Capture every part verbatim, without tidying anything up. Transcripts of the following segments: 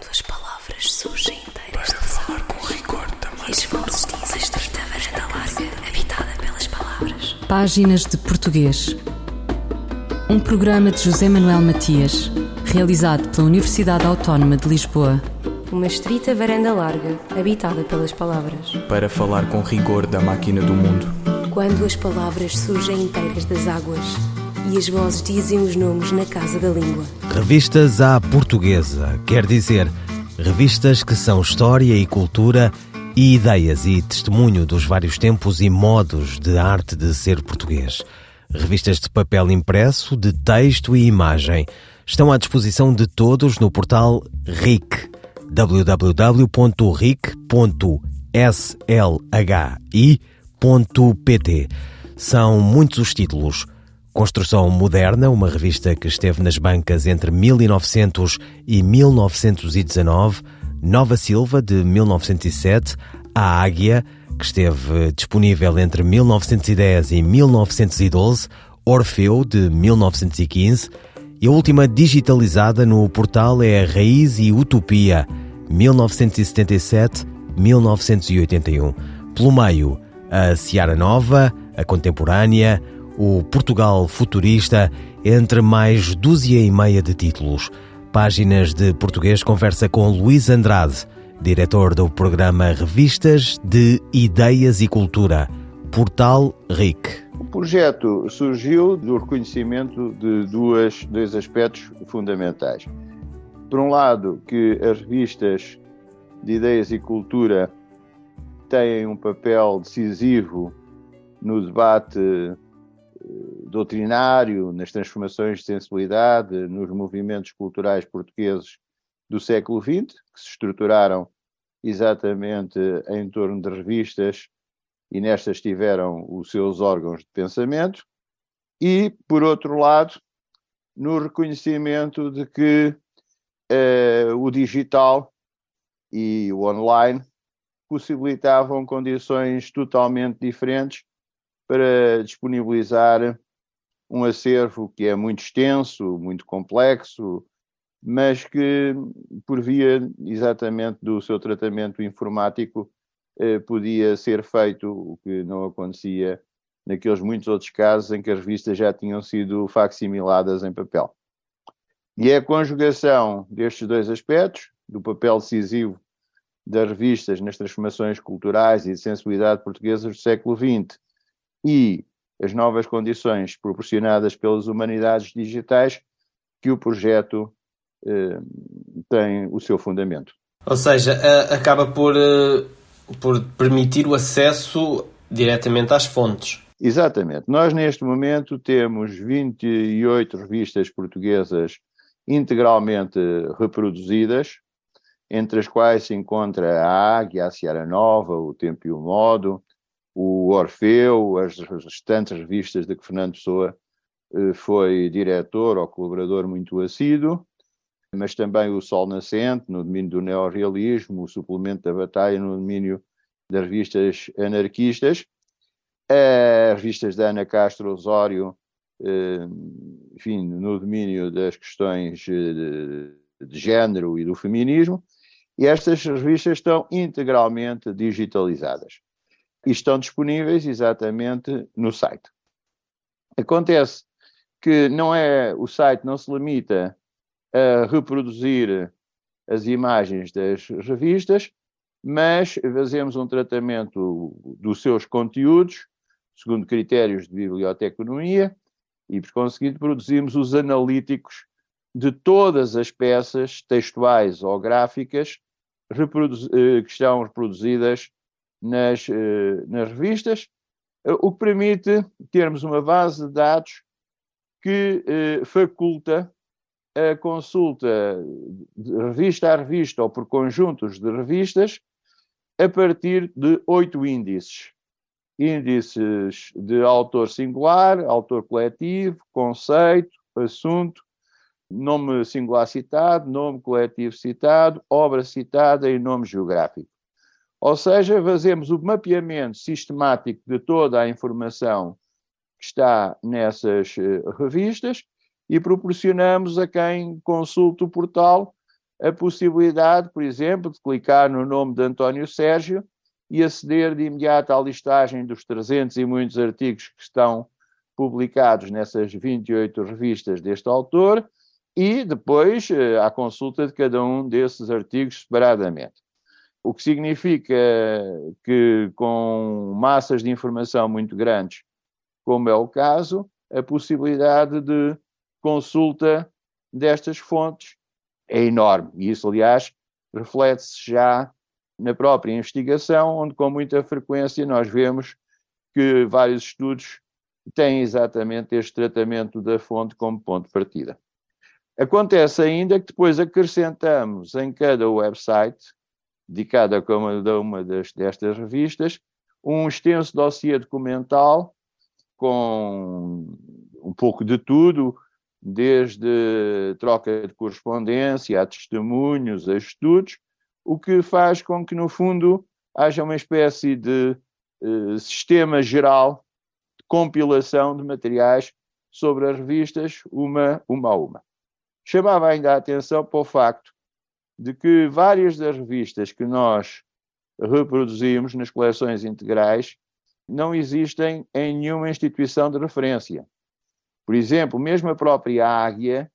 quando as palavras surgem inteiras. Para falar com rigor também. E esforços dizes desta varanda larga, habitada pelas palavras. Páginas de Português. Um programa de José Manuel Matias, realizado pela Universidade Autónoma de Lisboa. Uma estrita varanda larga, habitada pelas palavras. Para falar com rigor da máquina do mundo. Quando as palavras surgem inteiras das águas e as vozes dizem os nomes na casa da língua. Revistas à portuguesa, quer dizer, revistas que são história e cultura e ideias e testemunho dos vários tempos e modos de arte de ser português. Revistas de papel impresso, de texto e imagem. Estão à disposição de todos no portal R I C. w w w ponto ric ponto s l h i ponto p t. São muitos os títulos. Construção Moderna, uma revista que esteve nas bancas entre mil e novecentos e mil novecentos e dezanove, Nova Silva, de mil novecentos e sete, A Águia, que esteve disponível entre mil novecentos e dez e mil novecentos e doze, Orfeu, de mil novecentos e quinze, e a última digitalizada no portal é Raiz e Utopia, mil novecentos e setenta e sete a mil novecentos e oitenta e um. Pelo meio, a Seara Nova, a Contemporânea, o Portugal Futurista, entre mais dúzia e meia de títulos. Páginas de Português conversa com Luís Andrade, diretor do programa Revistas de Ideias e Cultura, Portal R I C. O projeto surgiu do reconhecimento de duas, dois aspectos fundamentais. Por um lado, que as revistas de Ideias e Cultura têm um papel decisivo no debate doutrinário, nas transformações de sensibilidade, nos movimentos culturais portugueses do século vinte, que se estruturaram exatamente em torno de revistas e nestas tiveram os seus órgãos de pensamento, e, por outro lado, no reconhecimento de que eh, o digital e o online possibilitavam condições totalmente diferentes para disponibilizar um acervo que é muito extenso, muito complexo, mas que, por via exatamente do seu tratamento informático, eh, podia ser feito, o que não acontecia naqueles muitos outros casos em que as revistas já tinham sido facsimiladas em papel. E é a conjugação destes dois aspectos, do papel decisivo das revistas nas transformações culturais e de sensibilidade portuguesas do século vinte, e as novas condições proporcionadas pelas humanidades digitais, que o projeto eh, tem o seu fundamento. Ou seja, a, acaba por, eh, por permitir o acesso diretamente às fontes. Exatamente. Nós, neste momento, temos vinte e oito revistas portuguesas integralmente reproduzidas, entre as quais se encontra a Águia, a Seara Nova, o Tempo e o Modo, o Orfeu, as restantes revistas de que Fernando Pessoa foi diretor ou colaborador muito assíduo, mas também o Sol Nascente, no domínio do neorrealismo, o Suplemento da Batalha, no domínio das revistas anarquistas, as revistas da Ana Castro Osório, enfim, no domínio das questões de, de género e do feminismo, e estas revistas estão integralmente digitalizadas. E estão disponíveis exatamente no site. Acontece que não é, o site não se limita a reproduzir as imagens das revistas, mas fazemos um tratamento dos seus conteúdos, segundo critérios de biblioteconomia, e, por conseguinte, produzimos os analíticos de todas as peças textuais ou gráficas reprodu- que estão reproduzidas Nas, nas revistas, o que permite termos uma base de dados que eh, faculta a consulta de revista a revista ou por conjuntos de revistas a partir de oito índices. Índices de autor singular, autor coletivo, conceito, assunto, nome singular citado, nome coletivo citado, obra citada e nome geográfico. Ou seja, fazemos o mapeamento sistemático de toda a informação que está nessas revistas e proporcionamos a quem consulta o portal a possibilidade, por exemplo, de clicar no nome de António Sérgio e aceder de imediato à listagem dos trezentos e muitos artigos que estão publicados nessas vinte e oito revistas deste autor e depois à consulta de cada um desses artigos separadamente. O que significa que com massas de informação muito grandes, como é o caso, a possibilidade de consulta destas fontes é enorme. E isso, aliás, reflete-se já na própria investigação, onde com muita frequência nós vemos que vários estudos têm exatamente este tratamento da fonte como ponto de partida. Acontece ainda que depois acrescentamos em cada website, dedicado a cada uma das, destas revistas, um extenso dossiê documental com um pouco de tudo, desde troca de correspondência, a testemunhos, a estudos, o que faz com que, no fundo, haja uma espécie de eh, sistema geral de compilação de materiais sobre as revistas, uma, uma a uma. Chamava ainda a atenção para o facto de que várias das revistas que nós reproduzimos nas coleções integrais não existem em nenhuma instituição de referência. Por exemplo, mesmo a própria Águia,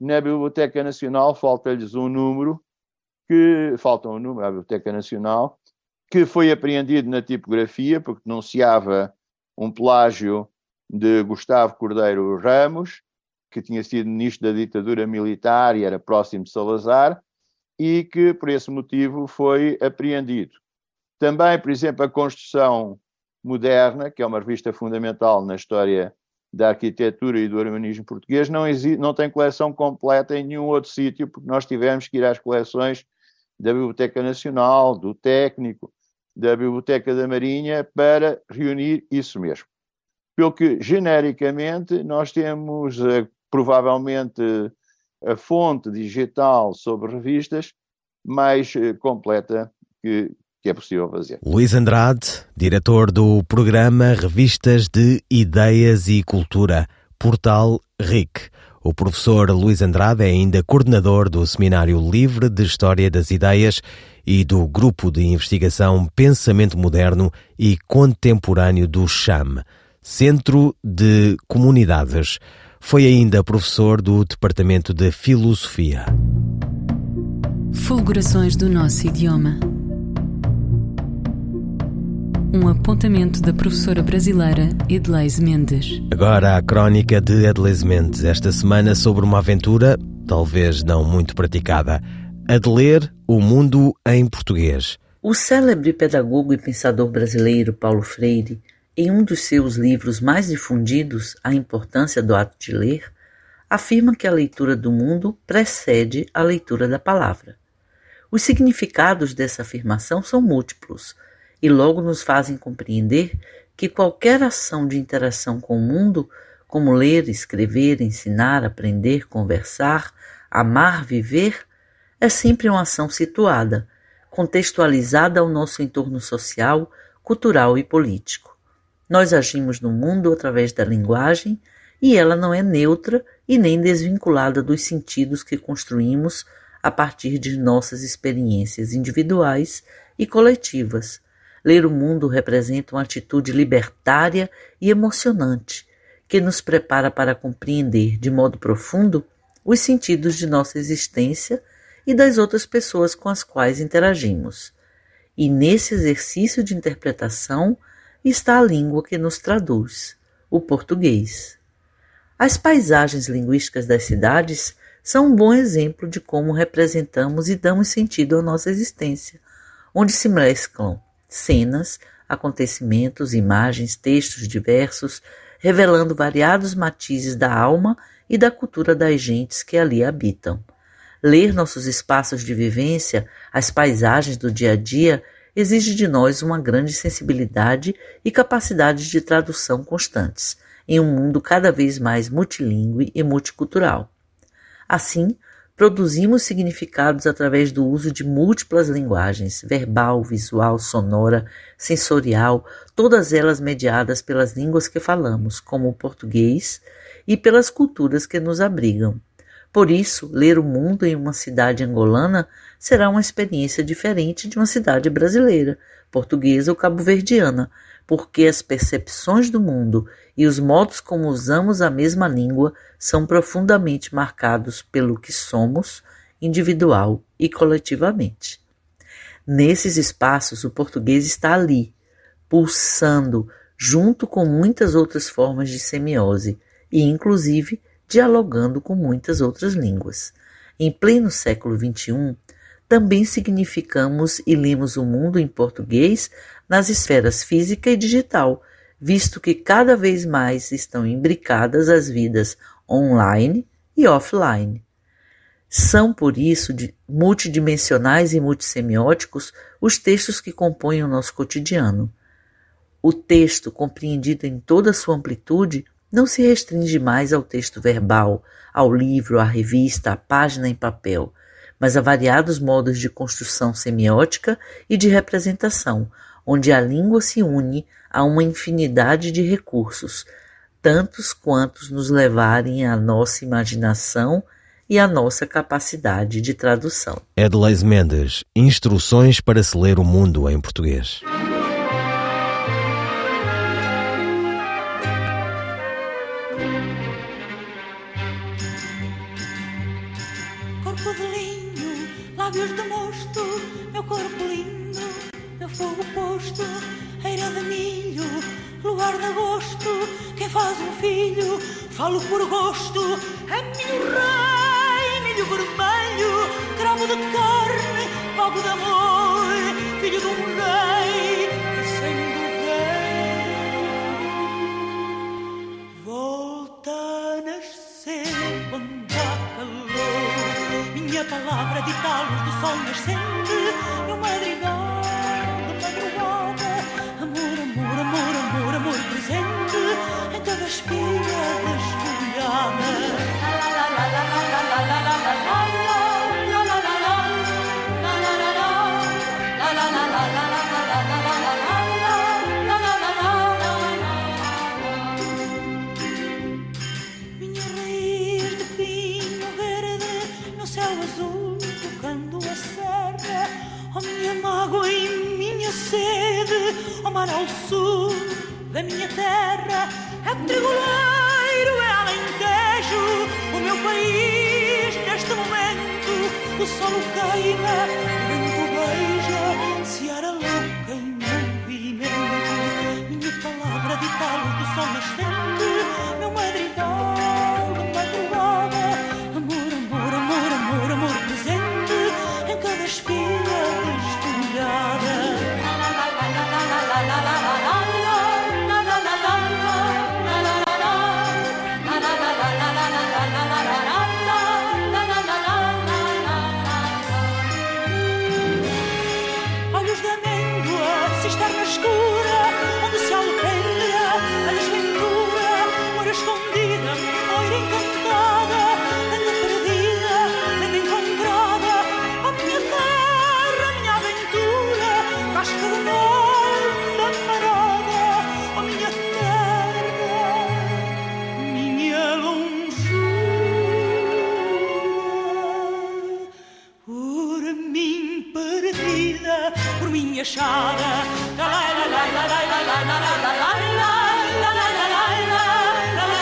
na Biblioteca Nacional falta-lhes um número, que, falta um número à Biblioteca Nacional, que foi apreendido na tipografia, porque denunciava um plágio de Gustavo Cordeiro Ramos, que tinha sido ministro da ditadura militar e era próximo de Salazar, e que, por esse motivo, foi apreendido. Também, por exemplo, a Construção Moderna, que é uma revista fundamental na história da arquitetura e do urbanismo português, não, exi- não tem coleção completa em nenhum outro sítio, porque nós tivemos que ir às coleções da Biblioteca Nacional, do Técnico, da Biblioteca da Marinha, para reunir isso mesmo. Pelo que, genericamente, nós temos provavelmente a fonte digital sobre revistas mais completa que que é possível fazer. Luís Andrade, diretor do programa Revistas de Ideias e Cultura, Portal R I C. O professor Luís Andrade é ainda coordenador do Seminário Livre de História das Ideias e do Grupo de Investigação Pensamento Moderno e Contemporâneo do CHAM, Centro de Comunidades. Foi ainda professor do Departamento de Filosofia. Fulgurações do nosso idioma. Um apontamento da professora brasileira Edleise Mendes. Agora a crónica de Edleise Mendes, esta semana sobre uma aventura, talvez não muito praticada, a de ler o mundo em português. O célebre pedagogo e pensador brasileiro Paulo Freire, em um dos seus livros mais difundidos, A Importância do Ato de Ler, afirma que a leitura do mundo precede a leitura da palavra. Os significados dessa afirmação são múltiplos, e logo nos fazem compreender que qualquer ação de interação com o mundo, como ler, escrever, ensinar, aprender, conversar, amar, viver, é sempre uma ação situada, contextualizada ao nosso entorno social, cultural e político. Nós agimos no mundo através da linguagem e ela não é neutra e nem desvinculada dos sentidos que construímos a partir de nossas experiências individuais e coletivas. Ler o mundo representa uma atitude libertária e emocionante, que nos prepara para compreender de modo profundo os sentidos de nossa existência e das outras pessoas com as quais interagimos. E nesse exercício de interpretação está a língua que nos traduz, o português. As paisagens linguísticas das cidades são um bom exemplo de como representamos e damos sentido à nossa existência, onde se mesclam cenas, acontecimentos, imagens, textos diversos, revelando variados matizes da alma e da cultura das gentes que ali habitam. Ler nossos espaços de vivência, as paisagens do dia a dia, exige de nós uma grande sensibilidade e capacidades de tradução constantes, em um mundo cada vez mais multilingüe e multicultural. Assim, produzimos significados através do uso de múltiplas linguagens, verbal, visual, sonora, sensorial, todas elas mediadas pelas línguas que falamos, como o português, e pelas culturas que nos abrigam. Por isso, ler o mundo em uma cidade angolana será uma experiência diferente de uma cidade brasileira, portuguesa ou cabo-verdiana, porque as percepções do mundo e os modos como usamos a mesma língua são profundamente marcados pelo que somos, individual e coletivamente. Nesses espaços, o português está ali, pulsando, junto com muitas outras formas de semiose e, inclusive, dialogando com muitas outras línguas. Em pleno século vinte e um, também significamos e lemos o mundo em português nas esferas física e digital, visto que cada vez mais estão imbricadas as vidas online e offline. São, por isso, multidimensionais e multissemióticos os textos que compõem o nosso cotidiano. O texto, compreendido em toda a sua amplitude, não se restringe mais ao texto verbal, ao livro, à revista, à página em papel, mas a variados modos de construção semiótica e de representação, onde a língua se une a uma infinidade de recursos, tantos quantos nos levarem à nossa imaginação e à nossa capacidade de tradução. Edleise Mendes, instruções para se ler o mundo em português. Lábios de mosto, meu corpo lindo, meu fogo posto, eira de milho, lugar de agosto, quem faz um filho, falo por gosto, é milho rei, milho vermelho, cravo de carne, pago de amor, filho de um rei, e sem morrer, volta a nascer, onde há calor. Minha palavra de talos do sol nascente, meu madrigal de madrugada. Amor, amor, amor, amor, amor presente em cada espinha desfolhada. Minha raiz de pinho verde no céu azul. Oh, minha mágoa e minha sede, oh, mar ao sul da minha terra, é trigoleiro, é alentejo, o meu país neste momento, o sol queima, o vento beija, seara louca em movimento, minha palavra de talos do sol nascente, meu madrigal de madrugada, amor, amor, amor, amor, amor presente, em cada espelho. Olhos da amêndoa, cisterna escura, onde se alopelha a desventura, hora escondida, hora encantada, anda perdida, anda encontrada, a minha terra, a minha aventura, casca do norte, amparada, a minha terra, minha longura, por mim perdida. Minha chara, la la la la la la la la la la la la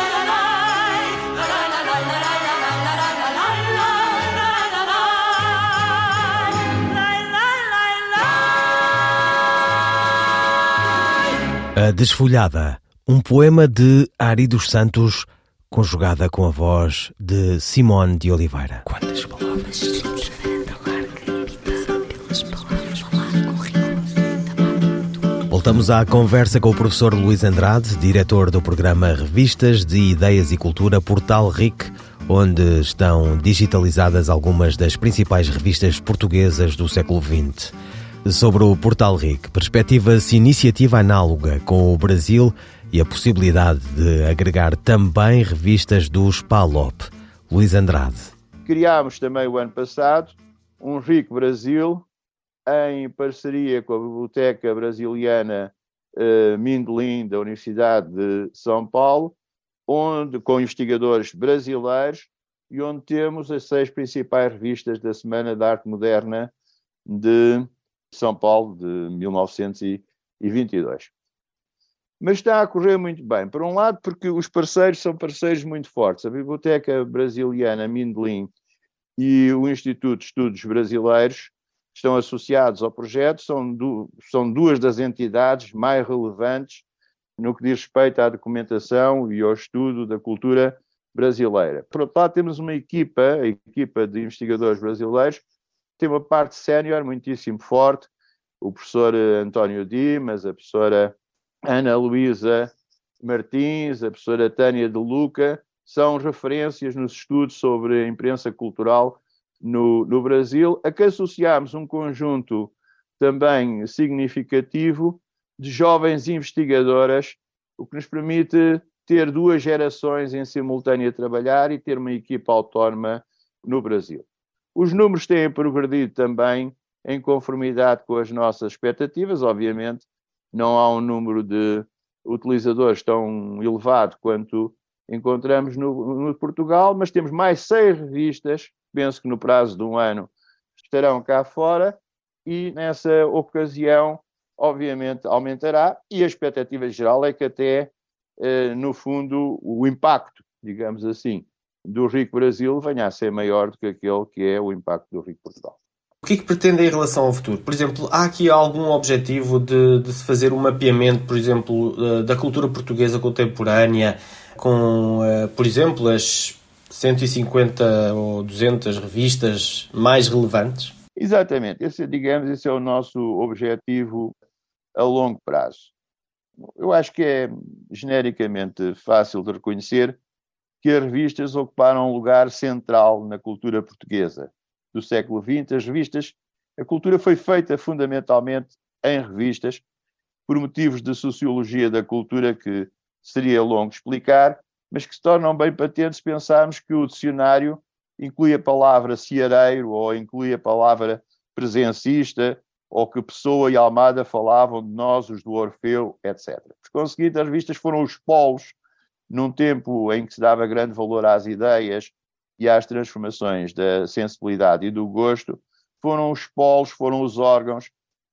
la la. A Desfolhada, um poema de Ari dos Santos, conjugada com a voz de Simone de Oliveira. Quantas palavras? Voltamos à conversa com o professor Luís Andrade, diretor do programa Revistas de Ideias e Cultura Portal R I C, onde estão digitalizadas algumas das principais revistas portuguesas do século vinte. Sobre o Portal R I C, perspectiva-se iniciativa análoga com o Brasil e a possibilidade de agregar também revistas dos PALOP. Luís Andrade. Criámos também o ano passado um R I C Brasil, em parceria com a Biblioteca Brasiliana eh, Mindelin, da Universidade de São Paulo, onde, com investigadores brasileiros, e onde temos as seis principais revistas da Semana da Arte Moderna de São Paulo, de mil novecentos e vinte e dois. Mas está a correr muito bem, por um lado porque os parceiros são parceiros muito fortes, a Biblioteca Brasiliana Mindlin e o Instituto de Estudos Brasileiros estão associados ao projeto, são, du- são duas das entidades mais relevantes no que diz respeito à documentação e ao estudo da cultura brasileira. Por outro lado, temos uma equipa, a equipa de investigadores brasileiros, tem uma parte sénior muitíssimo forte, o professor António Dimas, a professora Ana Luísa Martins, a professora Tânia de Luca, são referências nos estudos sobre a imprensa cultural no, no Brasil, a que associámos um conjunto também significativo de jovens investigadoras, o que nos permite ter duas gerações em simultâneo a trabalhar e ter uma equipa autónoma no Brasil. Os números têm progredido também em conformidade com as nossas expectativas, obviamente não há um número de utilizadores tão elevado quanto encontramos no, no Portugal, mas temos mais seis revistas, penso que no prazo de um ano estarão cá fora e nessa ocasião obviamente aumentará e a expectativa geral é que até, eh, no fundo, o impacto, digamos assim, do R I C Brasil venha a ser maior do que aquele que é o impacto do R I C Portugal. O que é que pretende em relação ao futuro? Por exemplo, há aqui algum objetivo de, de se fazer um mapeamento, por exemplo, da cultura portuguesa contemporânea com, por exemplo, as cento e cinquenta ou duzentas revistas mais relevantes? Exatamente. Esse, digamos, esse é o nosso objetivo a longo prazo. Eu acho que é genericamente fácil de reconhecer que as revistas ocuparam um lugar central na cultura portuguesa do século vinte. As revistas, a cultura foi feita fundamentalmente em revistas, por motivos de sociologia da cultura que seria longo explicar, mas que se tornam bem patentes pensarmos que o dicionário inclui a palavra ceareiro, ou inclui a palavra presencista, ou que Pessoa e Almada falavam de nós, os do Orfeu, etcétera. Por conseguinte, as revistas foram os polos, num tempo em que se dava grande valor às ideias e às transformações da sensibilidade e do gosto, foram os polos, foram os órgãos que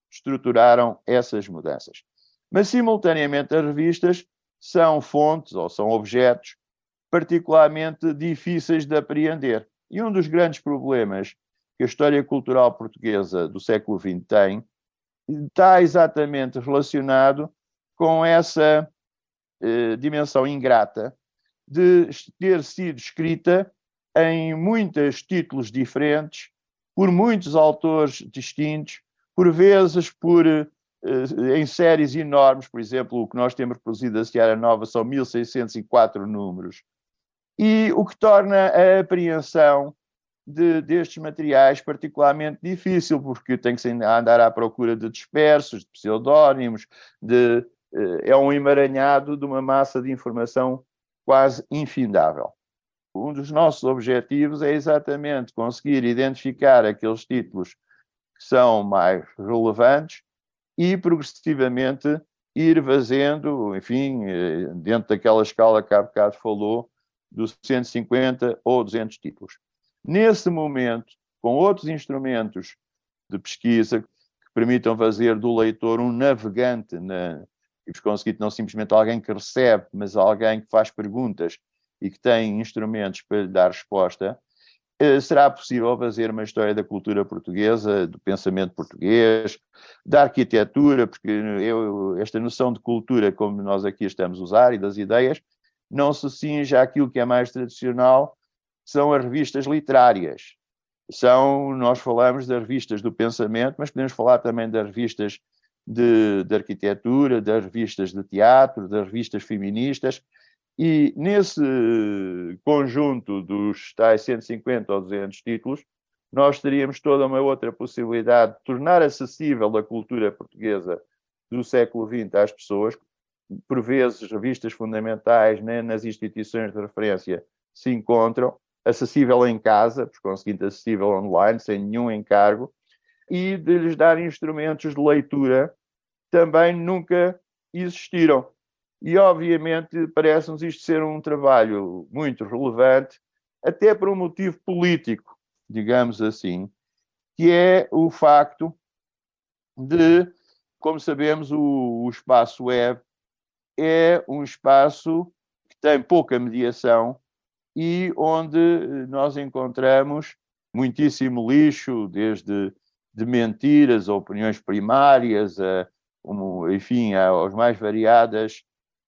estruturaram essas mudanças. Mas, simultaneamente, as revistas são fontes, ou são objetos, particularmente difíceis de apreender. E um dos grandes problemas que a história cultural portuguesa do século vinte tem, está exatamente relacionado com essa eh, dimensão ingrata de ter sido escrita em muitos títulos diferentes, por muitos autores distintos, por vezes por, eh, em séries enormes, por exemplo, o que nós temos produzido da Seara Nova são mil seiscentos e quatro números, e o que torna a apreensão de, destes materiais particularmente difícil, porque tem que se andar à procura de dispersos, de pseudónimos, de, eh, é um emaranhado de uma massa de informação quase infindável. Um dos nossos objetivos é exatamente conseguir identificar aqueles títulos que são mais relevantes e progressivamente ir fazendo, enfim, dentro daquela escala que há bocado falou, dos cento e cinquenta ou duzentos títulos. Nesse momento, com outros instrumentos de pesquisa que permitam fazer do leitor um navegante, na, conseguir não simplesmente alguém que recebe, mas alguém que faz perguntas, e que tem instrumentos para lhe dar resposta, será possível fazer uma história da cultura portuguesa, do pensamento português, da arquitetura, porque eu, esta noção de cultura, como nós aqui estamos a usar, e das ideias, não se cinge àquilo que é mais tradicional, são as revistas literárias. São, nós falamos das revistas do pensamento, mas podemos falar também das revistas de, de arquitetura, das revistas de teatro, das revistas feministas. E nesse conjunto dos tais cento e cinquenta ou duzentos títulos, nós teríamos toda uma outra possibilidade de tornar acessível a cultura portuguesa do século vinte às pessoas, por vezes revistas fundamentais, né, nas instituições de referência se encontram, acessível em casa, por conseguinte acessível online, sem nenhum encargo, e de lhes dar instrumentos de leitura também nunca existiram. E, obviamente, parece-nos isto ser um trabalho muito relevante até por um motivo político, digamos assim, que é o facto de, como sabemos, o, o espaço web é um espaço que tem pouca mediação e onde nós encontramos muitíssimo lixo, desde de mentiras, opiniões primárias, a, um, enfim, a, aos mais variadas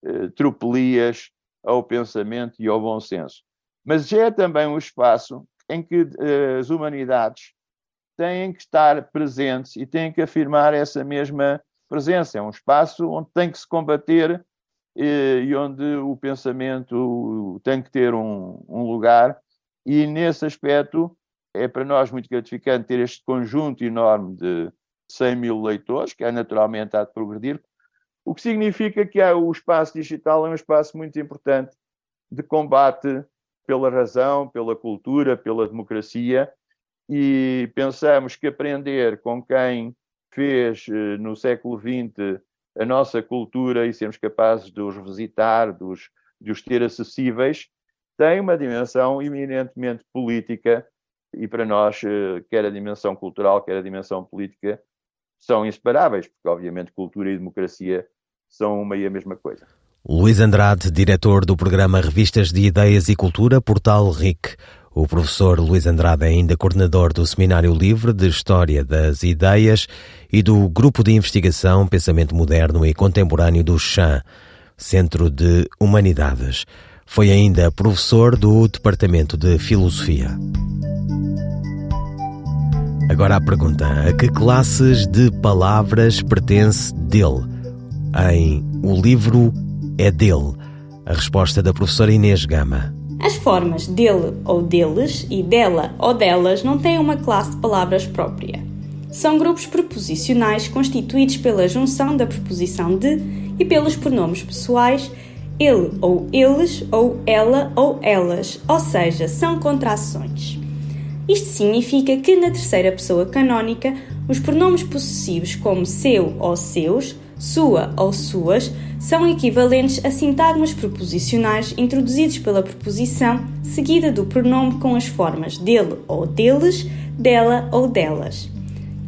eh, tropelias ao pensamento e ao bom senso. Mas é também um espaço em que eh, as humanidades têm que estar presentes e têm que afirmar essa mesma presença. É um espaço onde tem que se combater eh, e onde o pensamento tem que ter um, um lugar, e nesse aspecto é para nós muito gratificante ter este conjunto enorme de cem mil leitores, que é naturalmente há de progredir, o que significa que o espaço digital é um espaço muito importante de combate pela razão, pela cultura, pela democracia, e pensamos que aprender com quem fez no século vinte a nossa cultura e sermos capazes de os revisitar, de os, de os ter acessíveis, tem uma dimensão eminentemente política. E para nós, quer a dimensão cultural, quer a dimensão política, são inseparáveis, porque obviamente cultura e democracia são uma e a mesma coisa. Luís Andrade, diretor do programa Revistas de Ideias e Cultura, Portal R I C. O professor Luís Andrade é ainda coordenador do Seminário Livre de História das Ideias e do Grupo de Investigação Pensamento Moderno e Contemporâneo do CHAM, Centro de Humanidades. Foi ainda professor do Departamento de Filosofia. Agora a pergunta: a que classes de palavras pertence dele? Em O Livro é Dele. A resposta da professora Inês Gama. As formas dele ou deles e dela ou delas não têm uma classe de palavras própria. São grupos preposicionais constituídos pela junção da preposição de e pelos pronomes pessoais ele ou eles ou ela ou elas, ou seja, são contrações. Isto significa que na terceira pessoa canónica os pronomes possessivos como seu ou seus, sua ou suas, são equivalentes a sintagmas preposicionais introduzidos pela preposição seguida do pronome com as formas dele ou deles, dela ou delas.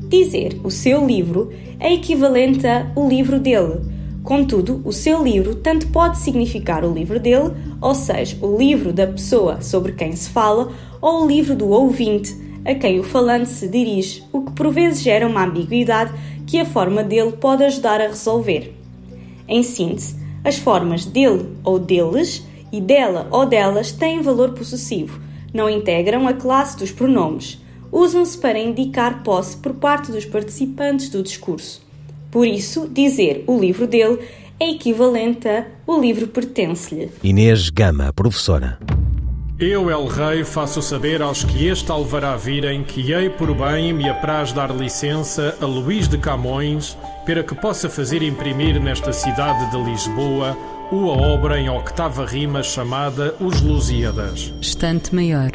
Dizer o seu livro é equivalente a o livro dele. Contudo, o seu livro tanto pode significar o livro dele, ou seja, o livro da pessoa sobre quem se fala, ou o livro do ouvinte, a quem o falante se dirige, o que por vezes gera uma ambiguidade que a forma dele pode ajudar a resolver. Em síntese, as formas dele ou deles e dela ou delas têm valor possessivo, não integram a classe dos pronomes, usam-se para indicar posse por parte dos participantes do discurso. Por isso, dizer o livro dele é equivalente a o livro pertence-lhe. Inês Gama, professora. Eu, El Rei, faço saber aos que este alvará virem que hei por bem me apraz dar licença a Luís de Camões para que possa fazer imprimir nesta cidade de Lisboa uma obra em octava rima chamada Os Lusíadas. Estante Maior,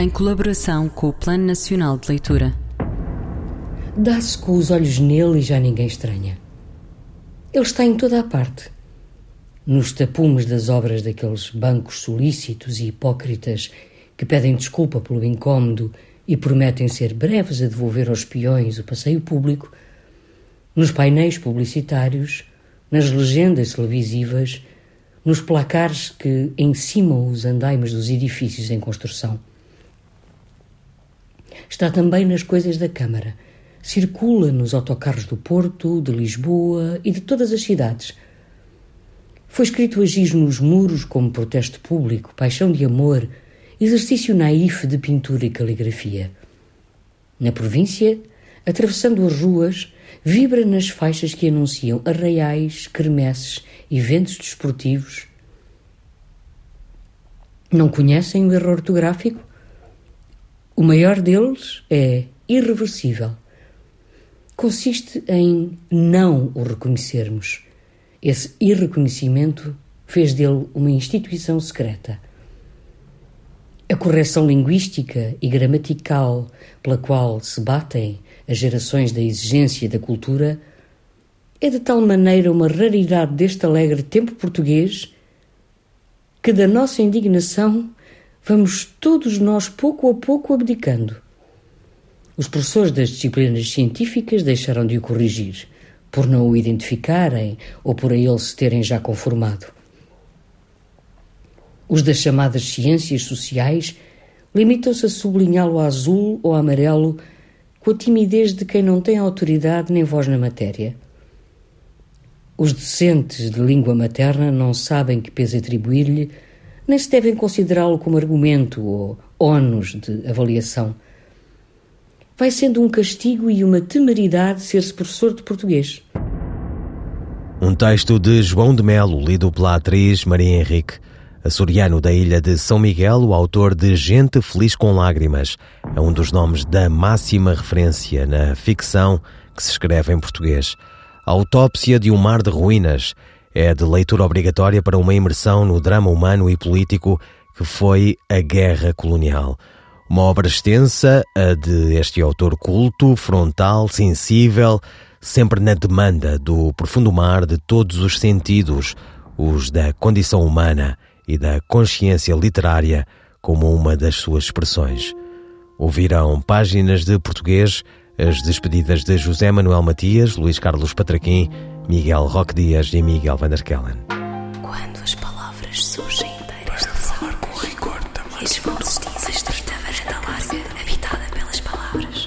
em colaboração com o Plano Nacional de Leitura. Dá-se com os olhos nele e já ninguém estranha. Ele está em toda a parte. Nos tapumes das obras daqueles bancos solícitos e hipócritas que pedem desculpa pelo incómodo e prometem ser breves a devolver aos peões o passeio público, nos painéis publicitários, nas legendas televisivas, nos placares que encimam os andaimes dos edifícios em construção. Está também nas coisas da Câmara. Circula nos autocarros do Porto, de Lisboa e de todas as cidades. Foi escrito a giz nos muros como protesto público, paixão de amor, exercício naif de pintura e caligrafia. Na província, atravessando as ruas, vibra nas faixas que anunciam arraiais, quermesses, eventos desportivos. Não conhecem o erro ortográfico? O maior deles é irreversível. Consiste em não o reconhecermos. Esse irreconhecimento fez dele uma instituição secreta. A correção linguística e gramatical pela qual se batem as gerações da exigência da cultura é de tal maneira uma raridade deste alegre tempo português que da nossa indignação vamos todos nós pouco a pouco abdicando. Os professores das disciplinas científicas deixaram de o corrigir, por não o identificarem ou por a ele se terem já conformado. Os das chamadas ciências sociais limitam-se a sublinhá-lo a azul ou amarelo com a timidez de quem não tem autoridade nem voz na matéria. Os docentes de língua materna não sabem que peso atribuir-lhe, nem se devem considerá-lo como argumento ou ónus de avaliação. Vai sendo um castigo e uma temeridade ser-se professor de português. Um texto de João de Melo, lido pela atriz Maria Henrique. Açoriano da ilha de São Miguel, o autor de Gente Feliz com Lágrimas, é um dos nomes da máxima referência na ficção que se escreve em português. A Autópsia de um Mar de Ruínas é de leitura obrigatória para uma imersão no drama humano e político que foi a Guerra Colonial. Uma obra extensa, a de este autor culto, frontal, sensível, sempre na demanda do profundo mar de todos os sentidos, os da condição humana e da consciência literária como uma das suas expressões. Ouviram Páginas de Português, as despedidas de José Manuel Matias, Luís Carlos Patraquim, Miguel Roque Dias e Miguel van der Kellen. Quando as palavras surgem inteiras para falar com rigor também. Esforços dizes de taverna da Águia, habitada pelas palavras.